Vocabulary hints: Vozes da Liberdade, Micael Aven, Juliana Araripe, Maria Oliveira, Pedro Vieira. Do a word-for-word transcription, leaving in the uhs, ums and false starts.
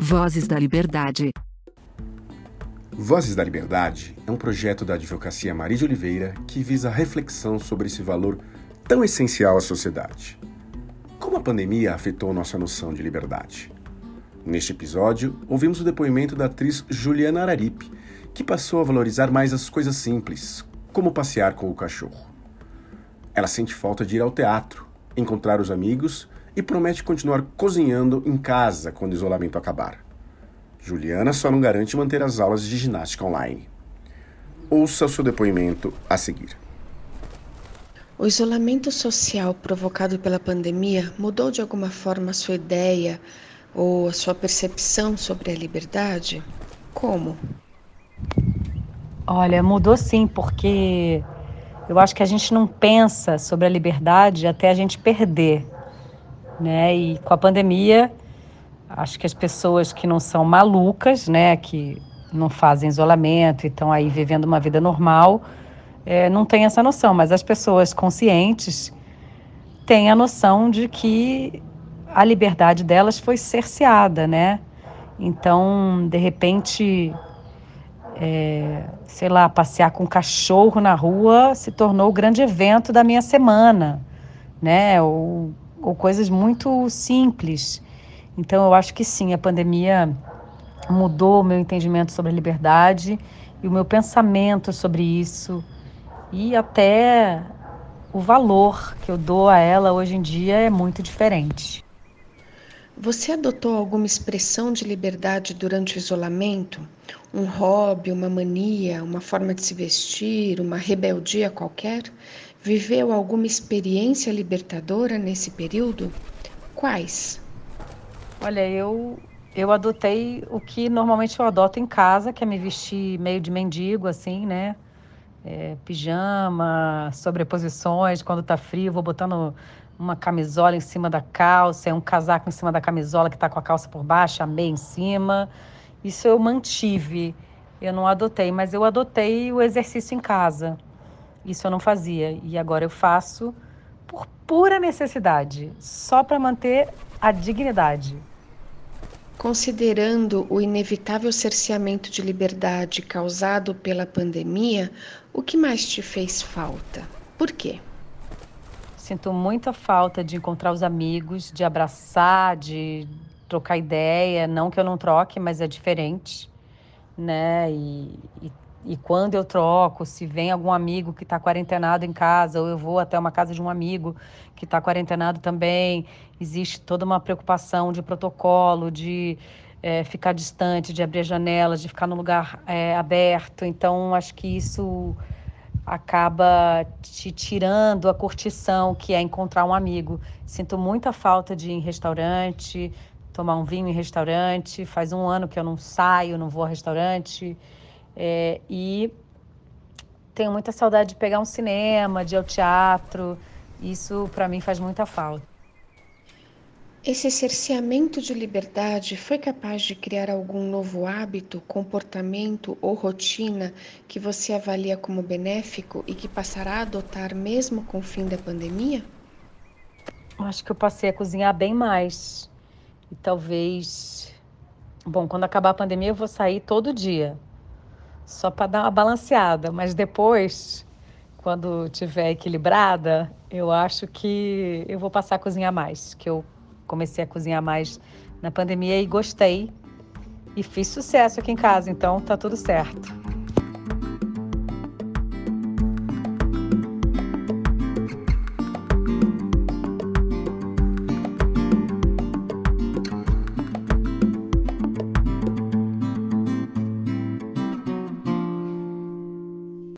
Vozes da Liberdade. Vozes da Liberdade é um projeto da advocacia Maria Oliveira que visa a reflexão sobre esse valor tão essencial à sociedade. Como a pandemia afetou nossa noção de liberdade? Neste episódio, ouvimos o depoimento da atriz Juliana Araripe, que passou a valorizar mais as coisas simples, como passear com o cachorro. Ela sente falta de ir ao teatro, encontrar os amigos e promete continuar cozinhando em casa quando o isolamento acabar. Juliana só não garante manter as aulas de ginástica online. Ouça o seu depoimento a seguir. O isolamento social provocado pela pandemia mudou de alguma forma a sua ideia ou a sua percepção sobre a liberdade? Como? Olha, mudou sim, porque eu acho que a gente não pensa sobre a liberdade até a gente perder. Né? E com a pandemia, acho que as pessoas que não são malucas, né, que não fazem isolamento e estão aí vivendo uma vida normal, é, não têm essa noção. Mas as pessoas conscientes têm a noção de que a liberdade delas foi cerceada, né? Então, de repente, é, sei lá, passear com um cachorro na rua se tornou o grande evento da minha semana, né? Ou ou coisas muito simples. Então, eu acho que sim, a pandemia mudou o meu entendimento sobre a liberdade e o meu pensamento sobre isso, e até o valor que eu dou a ela hoje em dia é muito diferente. Você adotou alguma expressão de liberdade durante o isolamento? Um hobby, uma mania, uma forma de se vestir, uma rebeldia qualquer? Viveu alguma experiência libertadora nesse período? Quais? Olha, eu, eu adotei o que normalmente eu adoto em casa, que é me vestir meio de mendigo, assim, né? É, pijama, sobreposições, quando tá frio, vou botando uma camisola em cima da calça, um casaco em cima da camisola que tá com a calça por baixo, a meia em cima. Isso eu mantive, eu não adotei, mas eu adotei o exercício em casa. Isso eu não fazia e agora eu faço por pura necessidade, só para manter a dignidade. Considerando o inevitável cerceamento de liberdade causado pela pandemia, o que mais te fez falta? Por quê? Sinto muita falta de encontrar os amigos, de abraçar, de trocar ideia. Não que eu não troque, mas é diferente, né? E... e... E quando eu troco, se vem algum amigo que está quarentenado em casa, ou eu vou até uma casa de um amigo que está quarentenado também, existe toda uma preocupação de protocolo, de é, ficar distante, de abrir janelas, de ficar num lugar é, aberto. Então, acho que isso acaba te tirando a curtição, que é encontrar um amigo. Sinto muita falta de ir em restaurante, tomar um vinho em restaurante. Faz um ano que eu não saio, não vou a restaurante. É, e tenho muita saudade de pegar um cinema, de ir ao teatro. Isso, para mim, faz muita falta. Esse cerceamento de liberdade foi capaz de criar algum novo hábito, comportamento ou rotina que você avalia como benéfico e que passará a adotar mesmo com o fim da pandemia? Acho que eu passei a cozinhar bem mais. E talvez... Bom, quando acabar a pandemia, eu vou sair todo dia. Só para dar uma balanceada, mas depois, quando estiver equilibrada, eu acho que eu vou passar a cozinhar mais, que eu comecei a cozinhar mais na pandemia e gostei, e fiz sucesso aqui em casa, então tá tudo certo.